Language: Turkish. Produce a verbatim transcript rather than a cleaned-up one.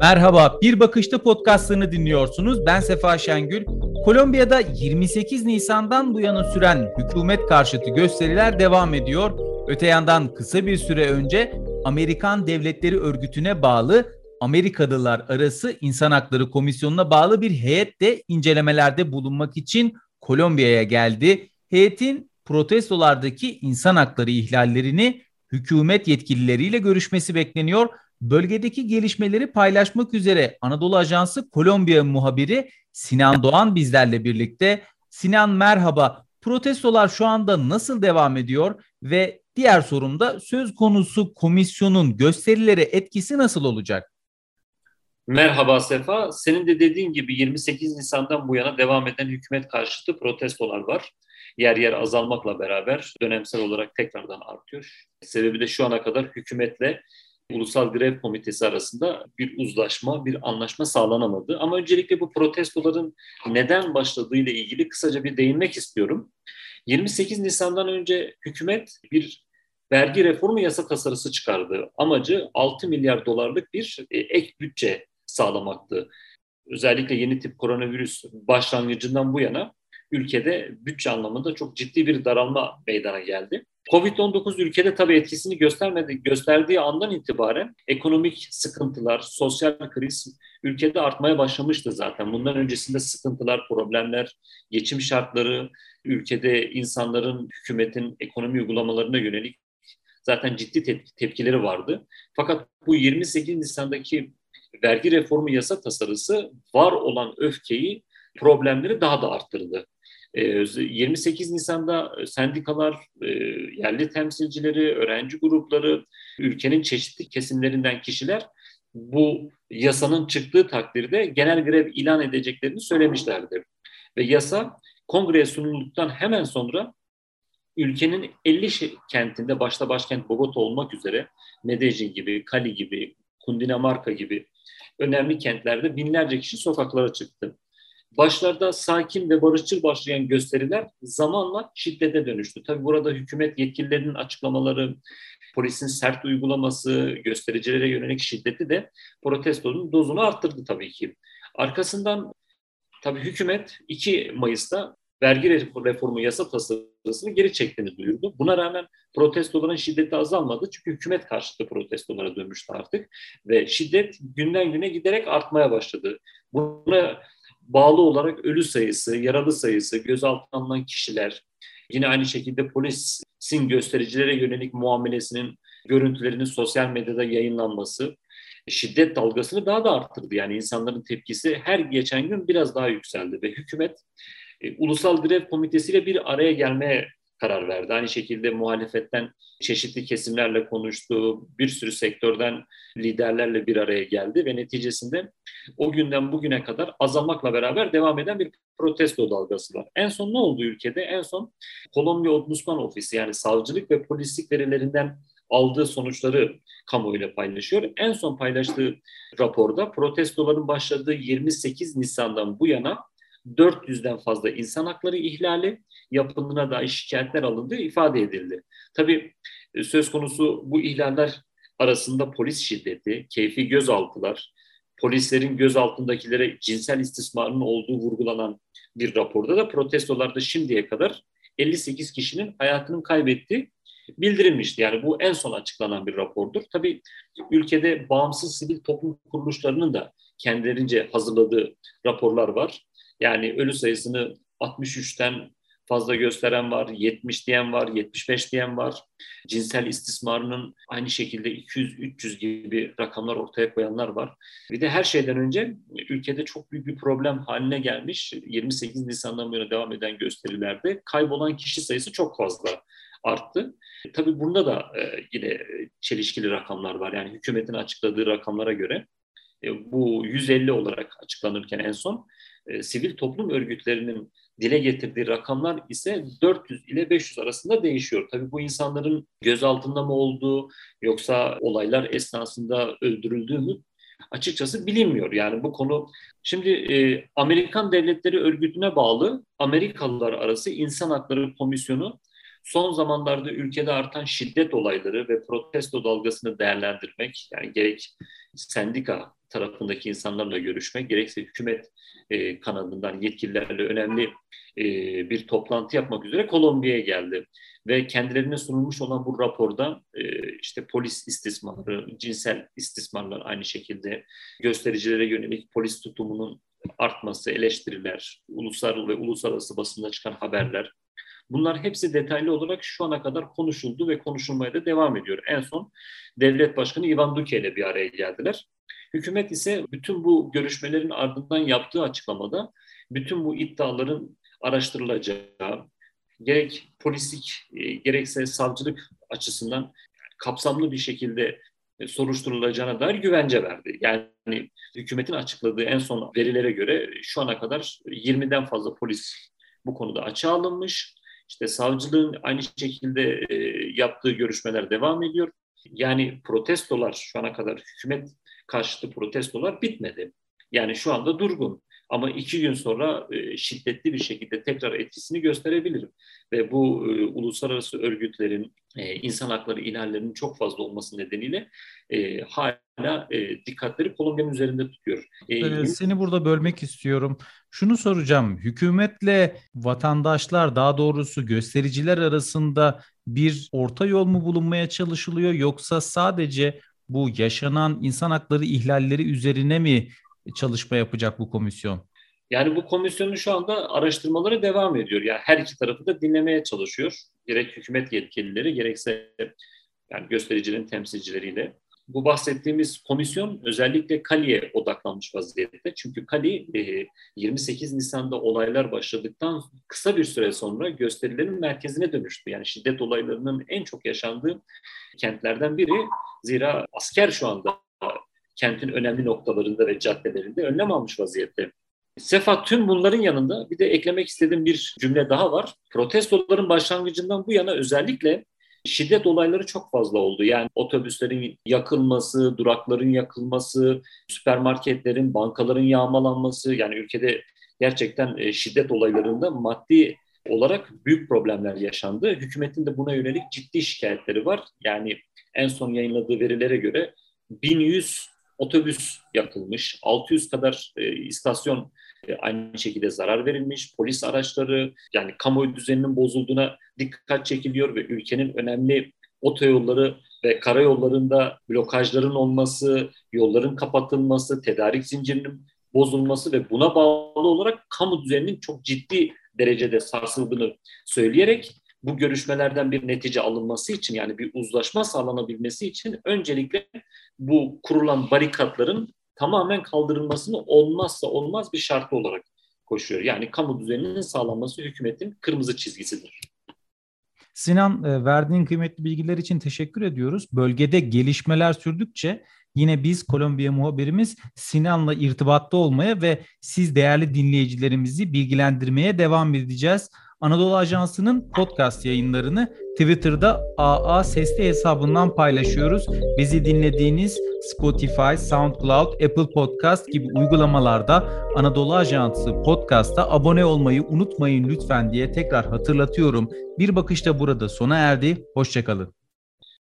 Merhaba, Bir Bakışta podcast'ını dinliyorsunuz. Ben Sefa Şengül. Kolombiya'da yirmi sekiz Nisan'dan bu yana süren hükümet karşıtı gösteriler devam ediyor. Öte yandan kısa bir süre önce Amerikan Devletleri Örgütü'ne bağlı Amerikalılar Arası İnsan Hakları Komisyonu'na bağlı bir heyet de incelemelerde bulunmak için Kolombiya'ya geldi. Heyetin protestolardaki insan hakları ihlallerini hükümet yetkilileriyle görüşmesi bekleniyor. Bölgedeki gelişmeleri paylaşmak üzere Anadolu Ajansı Kolombiya muhabiri Sinan Doğan bizlerle birlikte. Sinan, merhaba. Protestolar şu anda nasıl devam ediyor ve diğer sorum da söz konusu komisyonun gösterilere etkisi nasıl olacak? Merhaba Sefa. Senin de dediğin gibi yirmi sekiz Nisan'dan bu yana devam eden hükümet karşıtı protestolar var. Yer yer azalmakla beraber dönemsel olarak tekrardan artıyor. Sebebi de şu ana kadar hükümetle Ulusal Direkt Komitesi arasında bir uzlaşma, bir anlaşma sağlanamadı. Ama öncelikle bu protestoların neden başladığıyla ilgili kısaca bir değinmek istiyorum. yirmi sekiz Nisan'dan önce hükümet bir vergi reformu yasa tasarısı çıkardı. Amacı altı milyar dolarlık bir ek bütçe sağlamaktı. Özellikle yeni tip koronavirüs başlangıcından bu yana ülkede bütçe anlamında çok ciddi bir daralma meydana geldi. kovid on dokuz ülkede tabii etkisini göstermedi, gösterdiği andan itibaren ekonomik sıkıntılar, sosyal kriz ülkede artmaya başlamıştı zaten. Bundan öncesinde sıkıntılar, problemler, geçim şartları, ülkede insanların, hükümetin ekonomi uygulamalarına yönelik zaten ciddi tep- tepkileri vardı. Fakat bu yirmi sekiz Nisan'daki vergi reformu yasa tasarısı var olan öfkeyi, problemleri daha da arttırdı. yirmi sekiz Nisan'da sendikalar, yerli temsilcileri, öğrenci grupları, ülkenin çeşitli kesimlerinden kişiler bu yasanın çıktığı takdirde genel grev ilan edeceklerini söylemişlerdi. Ve yasa kongreye sunulduktan hemen sonra ülkenin elli kentinde, başta başkent Bogota olmak üzere Medellin gibi, Cali gibi, Cundinamarca gibi önemli kentlerde binlerce kişi sokaklara çıktı. Başlarda sakin ve barışçıl başlayan gösteriler zamanla şiddete dönüştü. Tabii burada hükümet yetkililerinin açıklamaları, polisin sert uygulaması, göstericilere yönelik şiddeti de protestonun dozunu arttırdı tabii ki. Arkasından tabii hükümet iki Mayıs'ta vergi reformu yasa tasarısını geri çektiğini duyurdu. Buna rağmen protestoların şiddeti azalmadı çünkü hükümet karşıtı protestolara dönmüştü artık ve şiddet günden güne giderek artmaya başladı. Buna bağlı olarak ölü sayısı, yaralı sayısı, gözaltına alınan kişiler, yine aynı şekilde polisin göstericilere yönelik muamelesinin görüntülerinin sosyal medyada yayınlanması şiddet dalgasını daha da arttırdı. Yani insanların tepkisi her geçen gün biraz daha yükseldi ve hükümet e, Ulusal Direkt Komitesi ile bir araya gelmeye karar verdi. Aynı şekilde muhalefetten çeşitli kesimlerle konuştu, bir sürü sektörden liderlerle bir araya geldi ve neticesinde o günden bugüne kadar azalmakla beraber devam eden bir protesto dalgası var. En son ne oldu ülkede? En son Kolombiya Ombudsman Ofisi, yani savcılık ve polislik verilerinden aldığı sonuçları kamuoyuyla paylaşıyor. En son paylaştığı raporda protestoların başladığı yirmi sekiz Nisan'dan bu yana dört yüzden fazla insan hakları ihlali yapıldığına dair şikayetler alındığı ifade edildi. Tabii söz konusu bu ihlaller arasında polis şiddeti, keyfi gözaltılar, polislerin gözaltındakilere cinsel istismarının olduğu vurgulanan bir raporda da protestolarda şimdiye kadar elli sekiz kişinin hayatını kaybettiği bildirilmişti. Yani bu en son açıklanan bir rapordur. Tabii ülkede bağımsız sivil toplum kuruluşlarının da kendilerince hazırladığı raporlar var. Yani ölü sayısını altmış üçten fazla gösteren var, yetmiş diyen var, yetmiş beş diyen var. Cinsel istismarının aynı şekilde iki yüz üç yüz gibi rakamlar ortaya koyanlar var. Bir de her şeyden önce ülkede çok büyük bir problem haline gelmiş. yirmi sekiz Nisan'dan bu yana devam eden gösterilerde kaybolan kişi sayısı çok fazla arttı. Tabii bunda da yine çelişkili rakamlar var. Yani hükümetin açıkladığı rakamlara göre bu yüz elli olarak açıklanırken en son sivil toplum örgütlerinin dile getirdiği rakamlar ise dört yüz ile beş yüz arasında değişiyor. Tabii bu insanların gözaltında mı olduğu yoksa olaylar esnasında öldürüldüğü mü açıkçası bilinmiyor. Yani bu konu şimdi e, Amerikan Devletleri Örgütü'ne bağlı Amerikalılar Arası İnsan Hakları Komisyonu son zamanlarda ülkede artan şiddet olayları ve protesto dalgasını değerlendirmek, yani gerek sendika tarafındaki insanlarla görüşmek, gerekse hükümet e, kanadından yetkililerle önemli e, bir toplantı yapmak üzere Kolombiya'ya geldi. Ve kendilerine sunulmuş olan bu raporda e, işte polis istismarı, cinsel istismarlar, aynı şekilde göstericilere yönelik polis tutumunun artması, eleştiriler, uluslararası ve uluslararası basında çıkan haberler, bunlar hepsi detaylı olarak şu ana kadar konuşuldu ve konuşulmaya da devam ediyor. En son devlet başkanı Ivan Dukey ile bir araya geldiler. Hükümet ise bütün bu görüşmelerin ardından yaptığı açıklamada bütün bu iddiaların araştırılacağı, gerek polislik gerekse savcılık açısından kapsamlı bir şekilde soruşturulacağına dair güvence verdi. Yani hükümetin açıkladığı en son verilere göre şu ana kadar yirmiden fazla polis bu konuda açığa alınmış. İşte savcılığın aynı şekilde yaptığı görüşmeler devam ediyor. Yani protestolar, şu ana kadar hükümet karşıtı protestolar bitmedi. Yani şu anda durgun. Ama iki gün sonra şiddetli bir şekilde tekrar etkisini gösterebilir. Ve bu uluslararası örgütlerin insan hakları ihlallerinin çok fazla olması nedeniyle hala dikkatleri Kolombiya'nın üzerinde tutuyor. Seni burada bölmek istiyorum. Şunu soracağım. Hükümetle vatandaşlar, daha doğrusu göstericiler arasında bir orta yol mu bulunmaya çalışılıyor, yoksa sadece bu yaşanan insan hakları ihlalleri üzerine mi çalışma yapacak bu komisyon? Yani bu komisyonun şu anda araştırmaları devam ediyor. Yani her iki tarafı da dinlemeye çalışıyor. Gerek hükümet yetkilileri, gerekse yani göstericilerin temsilcileriyle. Bu bahsettiğimiz komisyon özellikle Cali'ye odaklanmış vaziyette. Çünkü Cali yirmi sekiz Nisan'da olaylar başladıktan kısa bir süre sonra gösterilerin merkezine dönüştü. Yani şiddet olaylarının en çok yaşandığı kentlerden biri. Zira asker şu anda kentin önemli noktalarında ve caddelerinde önlem almış vaziyette. Sefa, tüm bunların yanında bir de eklemek istediğim bir cümle daha var. Protestoların başlangıcından bu yana özellikle şiddet olayları çok fazla oldu. Yani otobüslerin yakılması, durakların yakılması, süpermarketlerin, bankaların yağmalanması. Yani ülkede gerçekten şiddet olaylarında maddi olarak büyük problemler yaşandı. Hükümetin de buna yönelik ciddi şikayetleri var. Yani en son yayınladığı verilere göre bin yüz otobüs yakılmış, altı yüz kadar e, istasyon e, aynı şekilde zarar verilmiş, polis araçları, yani kamuoyu düzeninin bozulduğuna dikkat çekiliyor ve ülkenin önemli otoyolları ve karayollarında blokajların olması, yolların kapatılması, tedarik zincirinin bozulması ve buna bağlı olarak kamu düzeninin çok ciddi derecede sarsıldığını söyleyerek bu görüşmelerden bir netice alınması için, yani bir uzlaşma sağlanabilmesi için öncelikle bu kurulan barikatların tamamen kaldırılmasını olmazsa olmaz bir şartı olarak koşuyor. Yani kamu düzeninin sağlanması hükümetin kırmızı çizgisidir. Sinan, verdiğin kıymetli bilgiler için teşekkür ediyoruz. Bölgede gelişmeler sürdükçe yine biz Kolombiya muhabirimiz Sinan'la irtibatta olmaya ve siz değerli dinleyicilerimizi bilgilendirmeye devam edeceğiz. Anadolu Ajansı'nın podcast yayınlarını Twitter'da A A Sesli hesabından paylaşıyoruz. Bizi dinlediğiniz Spotify, SoundCloud, Apple Podcast gibi uygulamalarda Anadolu Ajansı Podcast'a abone olmayı unutmayın lütfen diye tekrar hatırlatıyorum. Bir bakışta burada sona erdi. Hoşça kalın.